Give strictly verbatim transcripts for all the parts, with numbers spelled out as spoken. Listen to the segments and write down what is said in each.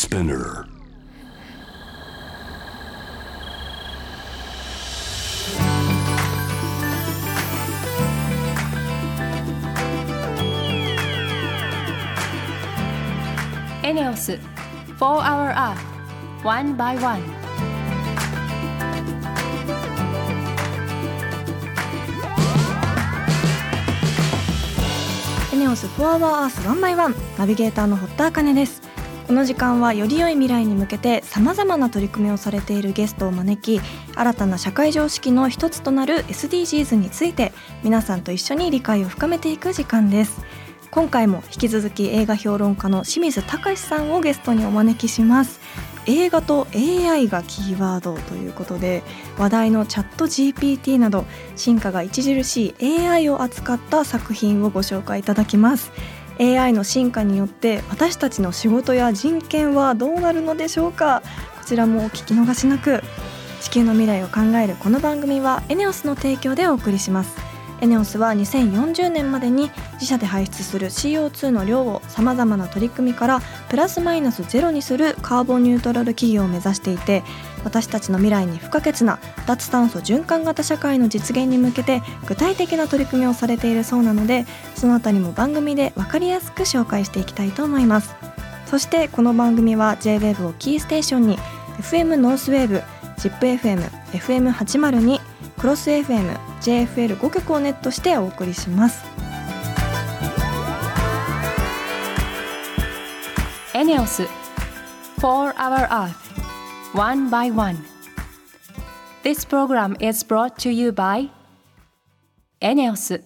Spinnerエネオス フォーアワー Earth One by One。 エネオス フォーアワー Earth One by One、 ナビゲーターの堀田茜です。この時間はより良い未来に向けてさまざまな取り組みをされているゲストを招き、新たな社会常識の一つとなる エスディージーズ について皆さんと一緒に理解を深めていく時間です。今回も引き続き映画評論家の清水崇さんをゲストにお招きします。映画と エーアイ がキーワードということで、話題のチャット ジーピーティー など進化が著しい エーアイ を扱った作品をご紹介いただきます。 エーアイ の進化によって私たちの仕事や人権はどうなるのでしょうか。こちらもお聞き逃しなく。地球の未来を考えるこの番組は エネオス の提供でお送りします。エネオス はにせんよんじゅうねんまでに自社で排出する シーオーツー の量をさまざまな取り組みからプラスマイナスゼロにするカーボンニュートラル企業を目指していて、私たちの未来に不可欠な脱炭素循環型社会の実現に向けて具体的な取り組みをされているそうなので、そのあたりも番組で分かりやすく紹介していきたいと思います。そしてこの番組は ジェイウェーブ をキーステーションに エフエム ノースウェーブ、 ZIPFM、 エフエムはちまるに、 クロス エフエム、ジェイエフエルご 局をネットしてお送りします。 エネオス For Our Earth One by One。 This program is brought to you by エネオス。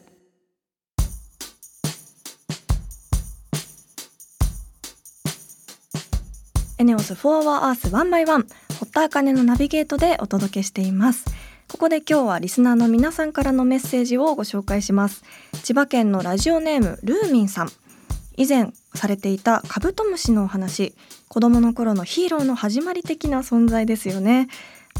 エネオス For Our Earth One by One、 堀田茜のナビゲートでお届けしています。ここで今日はリスナーの皆さんからのメッセージをご紹介します。千葉県のラジオネームルーミンさん、以前されていたカブトムシのお話、子どもの頃のヒーローの始まり的な存在ですよね。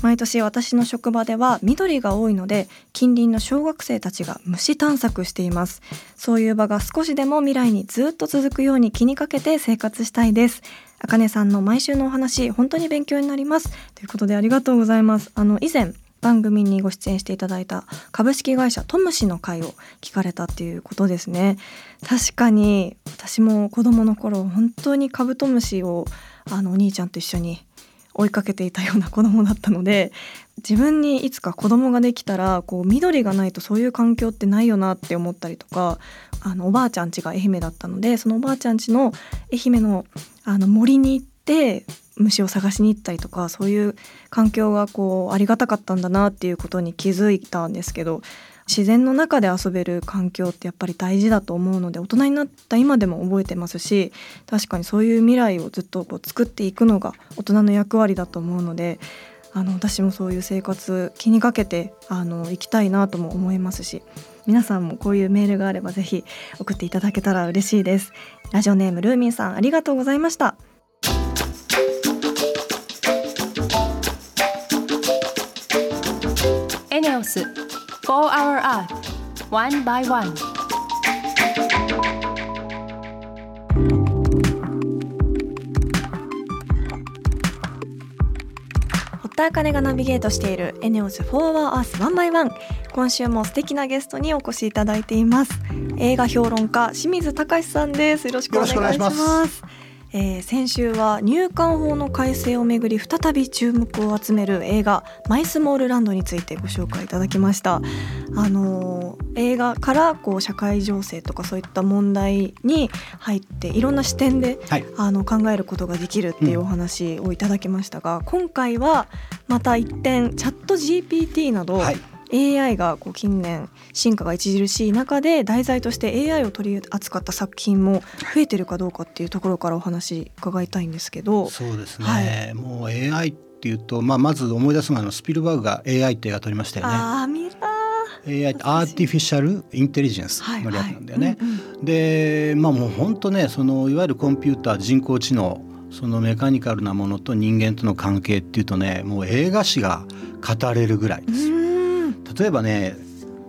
毎年私の職場では緑が多いので近隣の小学生たちが虫探索しています。そういう場が少しでも未来にずっと続くように気にかけて生活したいです。あかねさんの毎週のお話本当に勉強になりますということで、ありがとうございます。あの以前番組にご出演していただいた株式会社トムシの会を聞かれたっていうことですね。確かに私も子供の頃本当にカブトムシをあのお兄ちゃんと一緒に追いかけていたような子供だったので、自分にいつか子供ができたらこう緑がないとそういう環境ってないよなって思ったりとか、あのおばあちゃん家が愛媛だったので、そのおばあちゃん家の愛媛の、あの森に行って虫を探しに行ったりとか、そういう環境がこうありがたかったんだなっていうことに気づいたんですけど、自然の中で遊べる環境ってやっぱり大事だと思うので、大人になった今でも覚えてますし、確かにそういう未来をずっとこう作っていくのが大人の役割だと思うので、あの私もそういう生活気にかけてあのいきたいなとも思いますし、皆さんもこういうメールがあればぜひ送っていただけたら嬉しいです。ラジオネームルーミンさん、ありがとうございました。エネオス フォーアワー Earth One by One。 堀田茜がナビゲートしている エネオス フォーアワー Earth One by One、 今週も素敵なゲストにお越しいただいています。映画評論家清水崇さんです。よろしくお願いします。えー、先週は入管法の改正をめぐり再び注目を集める映画マイスモールランドについてご紹介いただきました。あのー、映画からこう社会情勢とかそういった問題に入っていろんな視点で、はい、あの考えることができるっていうお話をいただきましたが、うん、今回はまた一点チャット ジーピーティー など、はい、エーアイ がこう近年進化が著しい中で題材として エーアイ を取り扱った作品も増えてるかどうかっていうところからお話伺いたいんですけど。そうですね、はい、もう エーアイ っていうと、まあ、まず思い出すのはあのスピルバーグが エーアイ って映画撮りましたよね。あー見たー。 エーアイ ってアーティフィシャルインテリジェンスの略なんだよね。で、まあもう本当ね、そのいわゆるコンピューター、人工知能、そのメカニカルなものと人間との関係っていうとね、もう映画史が語れるぐらいですよ。例えばね、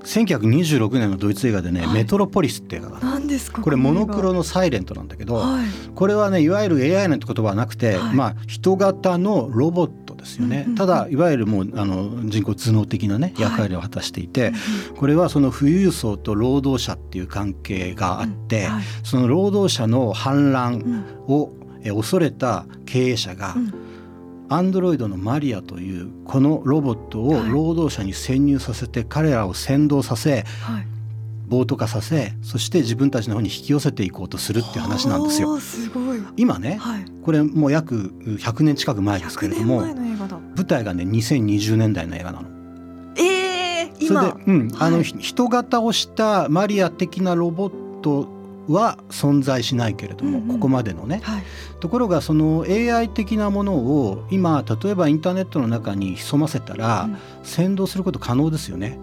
せんきゅうひゃくにじゅうろくねんのドイツ映画でね、はい、メトロポリスって映画がある。何ですか？これモノクロのサイレントなんだけど、はい、これはねいわゆる エーアイ なんて言葉はなくて、はい、まあ人型のロボットですよね。ただいわゆるもうあの人工知能的なね役割を果たしていて、はい、これはその富裕層と労働者っていう関係があって、うんはい、その労働者の反乱を恐れた経営者が、うん、アンドロイドのマリアというこのロボットを労働者に潜入させて彼らを先導させ、はい、暴徒化させ、そして自分たちの方に引き寄せていこうとするっていう話なんですよ。すごい。今ね、はい、これもう約ひゃくねん近く前ですけれども、舞台がねにせんにじゅうねんだいの映画なの。えー、今それで、うんはい、あの人型をしたマリア的なロボットは存在しないけれども、うんうん、ここまでのね、はい、ところがその エーアイ 的なものを今例えばインターネットの中に潜ませたら、うん、先導すること可能ですよね。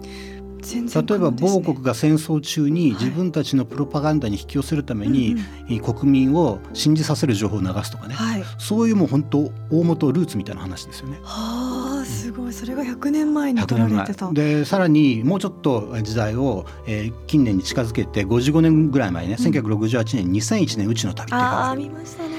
全然可能ですね。例えば某国が戦争中に自分たちのプロパガンダに引き寄せるために、はい、国民を信じさせる情報を流すとかね、はい、そういうもう本当大元ルーツみたいな話ですよね。はーすごい。それがひゃくねんまえに撮られてた。でさらにもうちょっと時代を、えー、近年に近づけてごじゅうごねんぐらい前ね、うん、せんきゅうひゃくろくじゅうはちねんにせんいちねん宇宙の旅っていうのがありましたね。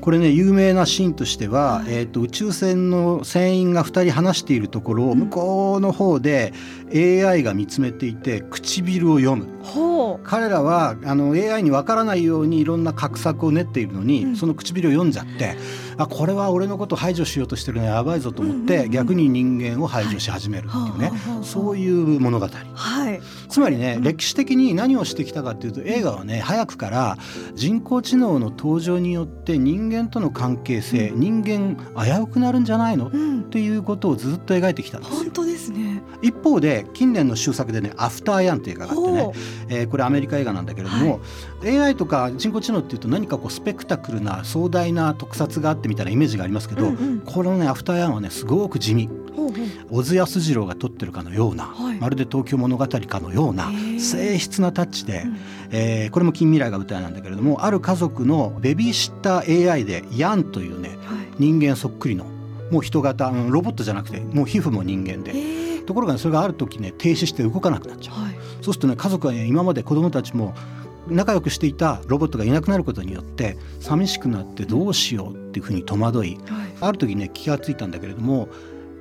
これね有名なシーンとしては、はい、えー、と宇宙船の船員がふたり話しているところを向こうの方で エーアイ が見つめていて唇を読む、うん、彼らはあの エーアイ に分からないようにいろんな画策を練っているのに、うん、その唇を読んじゃって、うん、あこれは俺のこと排除しようとしてるのやばいぞと思って、うんうんうん、逆に人間を排除し始めるっていうね、はい、そういう物語、はい、つまりね、うん、歴史的に何をしてきたかというと映画はね早くから人工知能の登場によって人間人間との関係性、人間危うくなるんじゃないの、うん、っていうことをずっと描いてきたんですよ。本当ですね。一方で近年の終作でねアフターヤンという映画があってね、えー、これアメリカ映画なんだけれども、はい、エーアイ とか人工知能っていうと何かこうスペクタクルな壮大な特撮があってみたいなイメージがありますけど、うんうん、このねアフターヤンはねすごく地味、ほうほう、小津安二郎が撮ってるかのような、はい、まるで東京物語かのような静筆なタッチで、うんえー、これも近未来が舞台なんだけれども、ある家族のベビーシッター エーアイ でヤンというね、はい、人間そっくりのもう人型ロボットじゃなくてもう皮膚も人間で、えー、ところが、ね、それがある時ね停止して動かなくなっちゃう、はい、そうするとね家族はね今まで子供たちも仲良くしていたロボットがいなくなることによって寂しくなってどうしようっていうふうに戸惑い、はい、ある時ね気がついたんだけれども、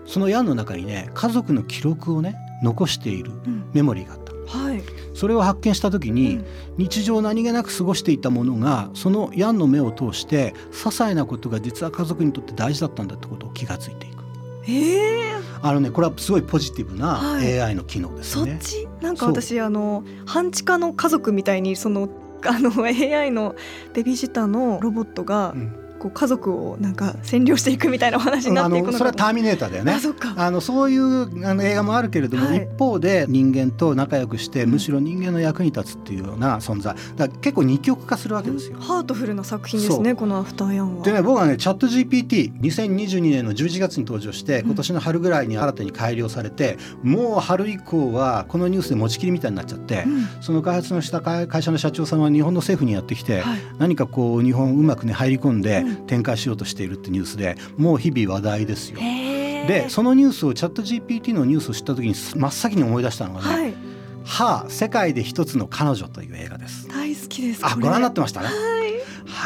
そのヤンの中にね家族の記録をね残しているメモリーがあった、うんはい、それを発見した時に、うん、日常何気なく過ごしていたものがそのヤンの目を通して些細なことが実は家族にとって大事だったんだってことを気がついていく。えー、あのねこれはすごいポジティブな エーアイ の機能ですね、はい、そっちなんか私あの半地下の家族みたいにそのあの エーアイ のベビーシッターのロボットが、うん家族をなんか占領していくみたいな話になっていくのか、あのそれはターミネーターだよね。あ そ, うあのそういうあの映画もあるけれども、はい、一方で人間と仲良くしてむしろ人間の役に立つっていうような存在だから結構二極化するわけですよ。ハートフルな作品ですねこのアフターヤンは。でね僕はね チャットジーピーティー にせんにじゅうにねんのじゅういちがつに登場して今年の春ぐらいに新たに改良されて、うん、もう春以降はこのニュースで持ちきりみたいになっちゃって、うん、その開発のした会社の社長さんは日本の政府にやってきて、はい、何かこう日本うまくね入り込んで、うん展開しようとしているってニュースでもう日々話題ですよ。でそのニュースをチャット ジーピーティー のニュースを知った時に真っ先に思い出したのがね、はい、はあ、世界で一つの彼女という映画です。大好きです。あご覧になってましたね。はい、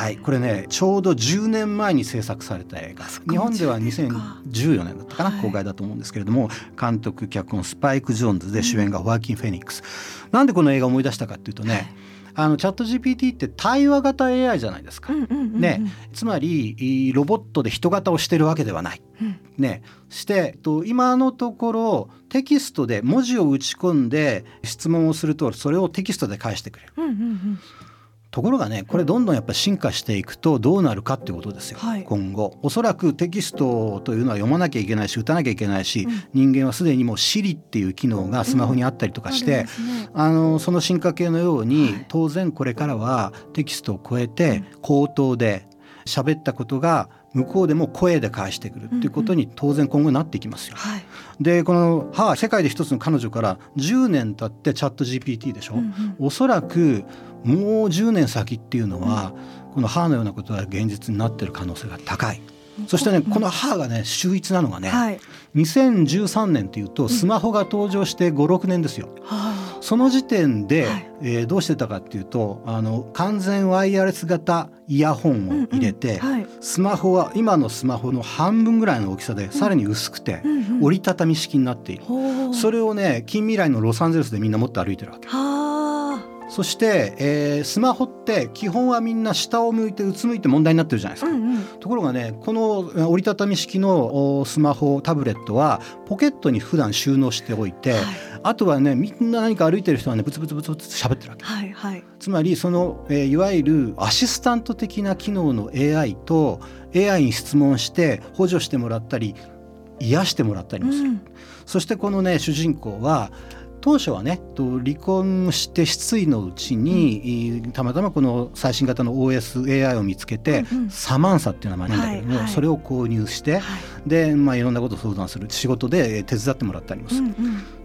はい、これねちょうどじゅうねんまえに制作された映画、日本ではにせんじゅうよねんだったかな、はい、公開だと思うんですけれども、監督脚本スパイク・ジョーンズで主演がホアキン・フェニックス、うん、なんでこの映画を思い出したかっていうとね、はいあのチャット ジーピーティー って対話型 エーアイ じゃないですか、うんうんうんうん、ね、つまりロボットで人型をしてるわけではない、うんね、してと今のところテキストで文字を打ち込んで質問をするとそれをテキストで返してくれる、うんうんうん、ところがねこれどんどんやっぱ進化していくとどうなるかってことですよ、はい、今後おそらくテキストというのは読まなきゃいけないし打たなきゃいけないし、うん、人間はすでにもう Siri っていう機能がスマホにあったりとかして、うんうんあのその進化系のように当然これからはテキストを超えて口頭で喋ったことが向こうでも声で返してくるっていうことに当然今後なっていきますよ、うんうん、でこの、はあ、世界で一つの彼女からじゅうねん経ってチャット ジーピーティー でしょ、うんうん、おそらくもうじゅうねん先っていうのは、うん、このはあのようなことが現実になっている可能性が高い。そしてねこの歯がね秀逸なのがね、はい、にせんじゅうさんねんっていうとスマホが登場してご、ろくねんですよ、うんはあその時点で、はい、えー、どうしてたかっていうと、あの完全ワイヤレス型イヤホンを入れて、うんうん、はい、スマホは今のスマホの半分ぐらいの大きさで、うん、さらに薄くて、うんうん、折りたたみ式になっている、うんうん、それをね、近未来のロサンゼルスでみんな持って歩いてるわけ。そして、えー、スマホって基本はみんな下を向いてうつむいて問題になってるじゃないですか、うんうん、ところがね、この折りたたみ式のスマホタブレットはポケットに普段収納しておいて、はい、あとはね、みんな何か歩いてる人はねブツブツブツブツ喋ってるわけ、はいはい、つまりその、えー、いわゆるアシスタント的な機能の エーアイ と エーアイ に質問して補助してもらったり癒してもらったりもする、うん、そしてこのね、主人公は当初はね、離婚して失意のうちに、うん、たまたまこの最新型の オーエスエーアイ を見つけて、うんうん、サマンサっていう名前なんだけども、はいはい、それを購入して、はい、で、まあ、いろんなことを相談する、仕事で手伝ってもらったりもする、うんうん、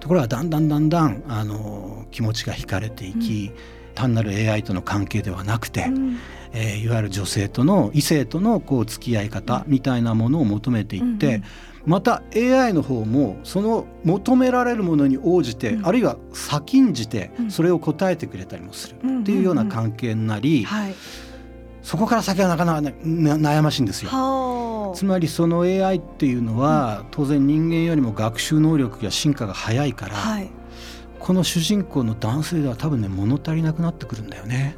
ところがだんだんだんだんあの気持ちが惹かれていき、うん、単なる エーアイ との関係ではなくて、うん、えー、いわゆる女性との異性とのこう付き合い方みたいなものを求めていって、うんうん、また エーアイ の方もその求められるものに応じて、うん、あるいは先んじてそれを答えてくれたりもする、うん、っていうような関係になり、うんうんうん、はい、そこから先はなかなか悩ましいんですよ。つまりその エーアイ っていうのは当然人間よりも学習能力や進化が早いから、はい、この主人公の男性では多分ね、物足りなくなってくるんだよね。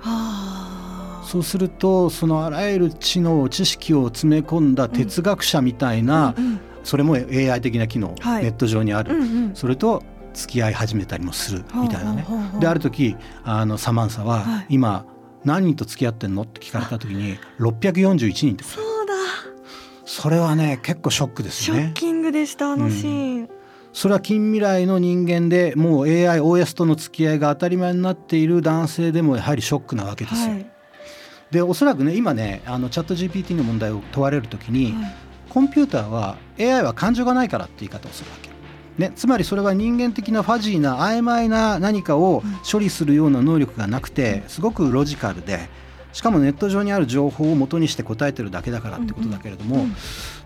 そうするとそのあらゆる知能知識を詰め込んだ哲学者みたいな、うんうんうん、それも エーアイ 的な機能、はい、ネット上にある、うんうん、それと付き合い始めたりもするみたいなね、ほうほうほう。で、ある時あのサマンサは、はい、今何人と付き合ってんのって聞かれた時にろっぴゃくよんじゅういちにんってこと。そうだ、それはね結構ショックですよね。ショッキングでした、あのシーン、うん、それは近未来の人間でもう エーアイ、オーエス との付き合いが当たり前になっている男性でもやはりショックなわけですよ、はい、で、おそらくね今ね、あのチャット ジーピーティー の問題を問われる時に、はい、コンピューターは エーアイ は感情がないからって言い方をするわけ、ね、つまりそれは人間的なファジーな曖昧な何かを処理するような能力がなくて、すごくロジカルで、しかもネット上にある情報を元にして答えてるだけだからってことだけれども、うんうんうん、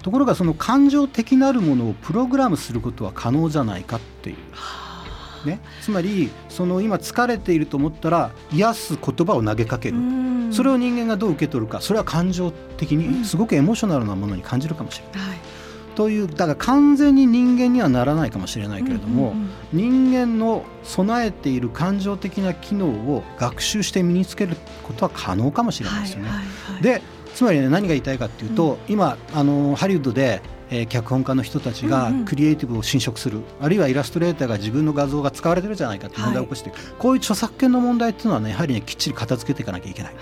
ところがその感情的なるものをプログラムすることは可能じゃないかっていう、ね、つまりその今疲れていると思ったら癒す言葉を投げかける、それを人間がどう受け取るか、それは感情的にすごくエモーショナルなものに感じるかもしれない、うん、はい、という、だから完全に人間にはならないかもしれないけれども、うんうんうん、人間の備えている感情的な機能を学習して身につけることは可能かもしれないですよね、はいはいはい、で、つまり、ね、何が言いたいかっていうと、うん、今あのハリウッドで、えー、脚本家の人たちがクリエイティブを侵食する、うんうん、あるいはイラストレーターが自分の画像が使われてるじゃないかって問題を起こして、はい、こういう著作権の問題っていうのはね、やはりねきっちり片付けていかなきゃいけない、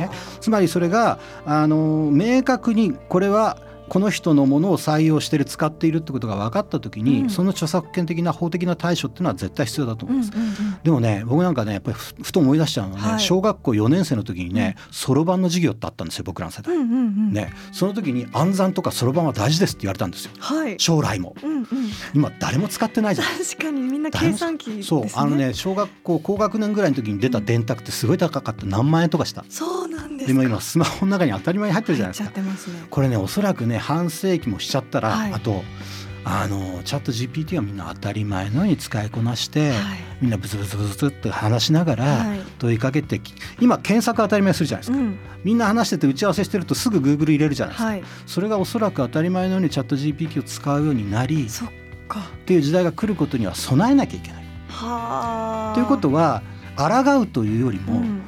ね、つまりそれがあの明確にこれはこの人のものを採用している使っているってことが分かったときに、うん、その著作権的な法的な対処っていうのは絶対必要だと思います、うんうんうん、でもね僕なんかねやっぱり ふ, ふと思い出しちゃうのはね、はい、小学校よねん世の時にねそろばんの授業ってあったんですよ僕らの世代、うんうんうんね、その時に暗算とかそろばんは大事ですって言われたんですよ、はい、将来も、うんうん、今誰も使ってないじゃん。確かにみんな計算機ですね。そうあのね小学校高学年ぐらいの時に出た電卓ってすごい高かった、なんまんえんとかした。そうなんですか。でも今スマホの中に当たり前に入ってるじゃないですか。入っちゃってますね。これねおそらくね半世紀もしちゃったら、はい、あとあのチャット ジーピーティー はみんな当たり前のように使いこなして、はい、みんなブツブツブツって話しながら、はい、問いかけて今検索当たり前するじゃないですか、うん、みんな話してて打ち合わせしてるとすぐ Google 入れるじゃないですか、はい、それがおそらく当たり前のようにチャット ジーピーティー を使うようになり、そっかっていう時代が来ることには備えなきゃいけない。はということは抗うというよりも、うん、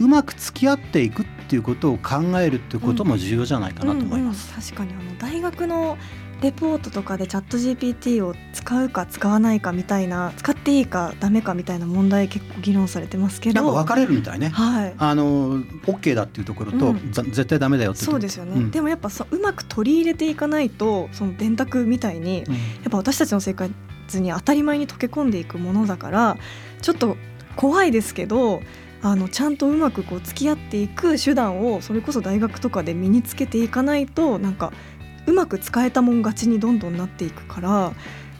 うまく付き合っていくっていうことを考えるっていうことも重要じゃないかなと思います、うんうんうん、確かにあの大学のレポートとかでチャット ジーピーティー を使うか使わないかみたいな、使っていいかダメかみたいな問題結構議論されてますけど、なんか分かれるみたいね、はい、あの OK だっていうところと、うん、絶対ダメだよっていうところ。そうですよね、うん、でもやっぱそ う, うまく取り入れていかないとその電卓みたいに、うん、やっぱ私たちの生活に当たり前に溶け込んでいくものだからちょっと怖いですけど、あのちゃんとうまくこう付き合っていく手段をそれこそ大学とかで身につけていかないと、なんかうまく使えたもん勝ちにどんどんなっていくから、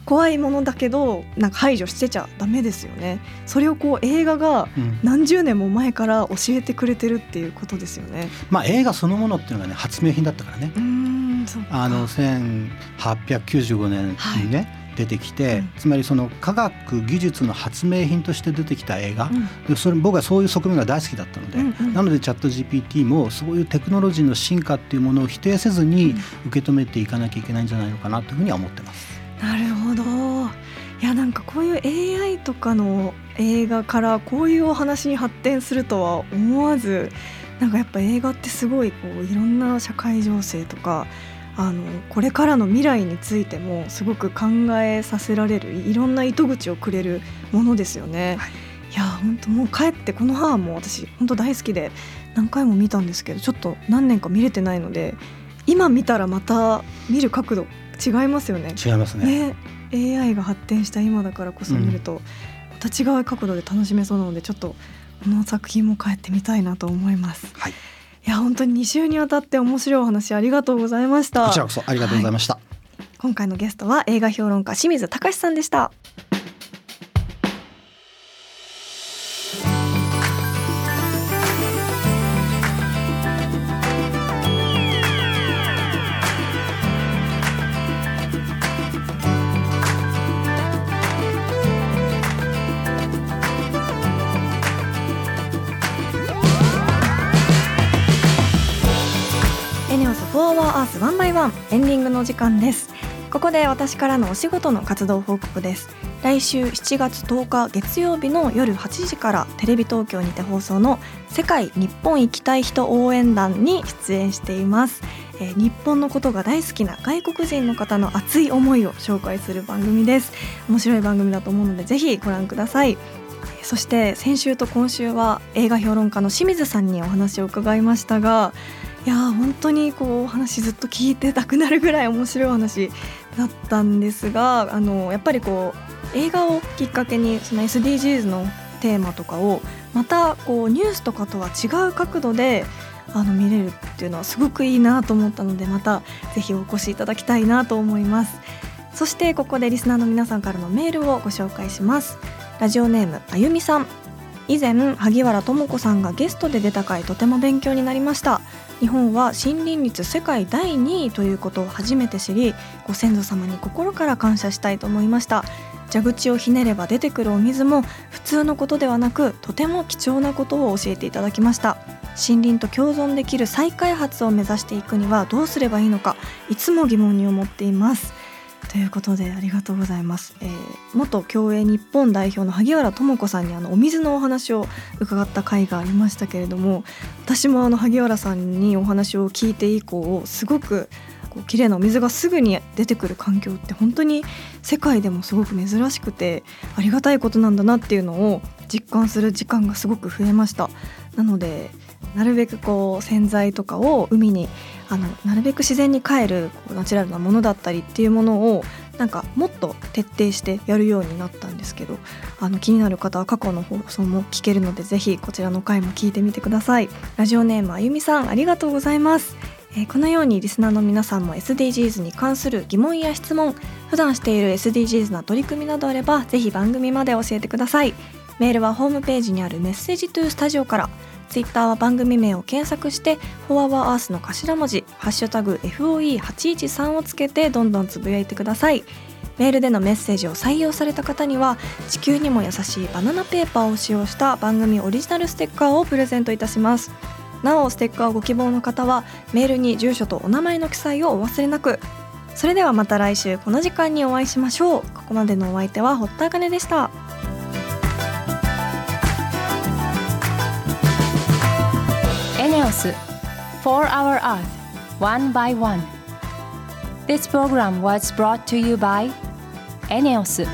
怖いものだけどなんか排除してちゃダメですよね。それをこう映画が何十年も前から教えてくれてるっていうことですよね、うん、まあ映画そのものっていうのがね発明品だったからね。うーん、そうか。あのせんはっぴゃくきゅうじゅうごねんにね、はい、出てきて、うん、つまりその科学技術の発明品として出てきた映画、うん、それ僕はそういう側面が大好きだったので、うんうん、なのでチャット ジーピーティー もそういうテクノロジーの進化っていうものを否定せずに受け止めていかなきゃいけないんじゃないのかなというふうには思ってます。なるほど。いやなんかこういう エーアイ とかの映画からこういうお話に発展するとは思わず、なんかやっぱ映画ってすごいこういろんな社会情勢とかあのこれからの未来についてもすごく考えさせられるいろんな糸口をくれるものですよね、はい、いや本当もう帰ってこの母も私本当大好きで何回も見たんですけど、ちょっと何年か見れてないので今見たらまた見る角度違いますよね。違いますね。ね、 エーアイ が発展した今だからこそ見ると、うん、また違う角度で楽しめそうなのでちょっとこの作品も帰ってみたいなと思います、はい、いや本当にに週にわたって面白いお話ありがとうございました。こちらこそありがとうございました、はい、今回のゲストは映画評論家清水崇さんでした。ワンバイワンエンディングの時間です。ここで私からのお仕事の活動報告です。来週しちがつとおか月曜日の夜はちじからテレビ東京にて放送の世界日本行きたい人応援団に出演しています、えー、日本のことが大好きな外国人の方の熱い思いを紹介する番組です。面白い番組だと思うのでぜひご覧ください。そして先週と今週は映画評論家の清水さんにお話を伺いましたが、いや本当にこうお話ずっと聞いてたくなるぐらい面白い話だったんですが、あのやっぱりこう映画をきっかけにその エスディージーズ のテーマとかをまたこうニュースとかとは違う角度であの見れるっていうのはすごくいいなと思ったので、またぜひお越しいただきたいなと思います。そしてここでリスナーの皆さんからのメールをご紹介します。ラジオネームあゆみさん、以前萩原智子さんがゲストで出た回とても勉強になりました。日本は森林率世界だいにいということを初めて知り、ご先祖様に心から感謝したいと思いました。蛇口をひねれば出てくるお水も普通のことではなく、とても貴重なことを教えていただきました。森林と共存できる再開発を目指していくにはどうすればいいのか、いつも疑問に思っています、ということでありがとうございます、えー、元競泳日本代表の萩原智子さんにあのお水のお話を伺った回がありましたけれども、私もあの萩原さんにお話を聞いて以降すごくこう綺麗なお水がすぐに出てくる環境って本当に世界でもすごく珍しくてありがたいことなんだなっていうのを実感する時間がすごく増えました。なのでなるべくこう洗剤とかを海にあのなるべく自然に帰るナチュラルなものだったりっていうものをなんかもっと徹底してやるようになったんですけど、あの気になる方は過去の放送も聞けるのでぜひこちらの回も聞いてみてください。ラジオネームあゆみさんありがとうございます。えー、このようにリスナーの皆さんも エスディージーズ に関する疑問や質問、普段している エスディージーズ な取り組みなどあればぜひ番組まで教えてください。メールはホームページにあるメッセージトゥースタジオから、ツイッターは番組名を検索してフォアワーアースの頭文字ハッシュタグ エフオーイーはちいちさん をつけてどんどんつぶやいてください。メールでのメッセージを採用された方には地球にも優しいバナナペーパーを使用した番組オリジナルステッカーをプレゼントいたします。なおステッカーをご希望の方はメールに住所とお名前の記載をお忘れなく。それではまた来週この時間にお会いしましょう。ここまでのお相手は堀田茜でした。エネオス For Our Earth, One by One. This program was brought to you by エネオス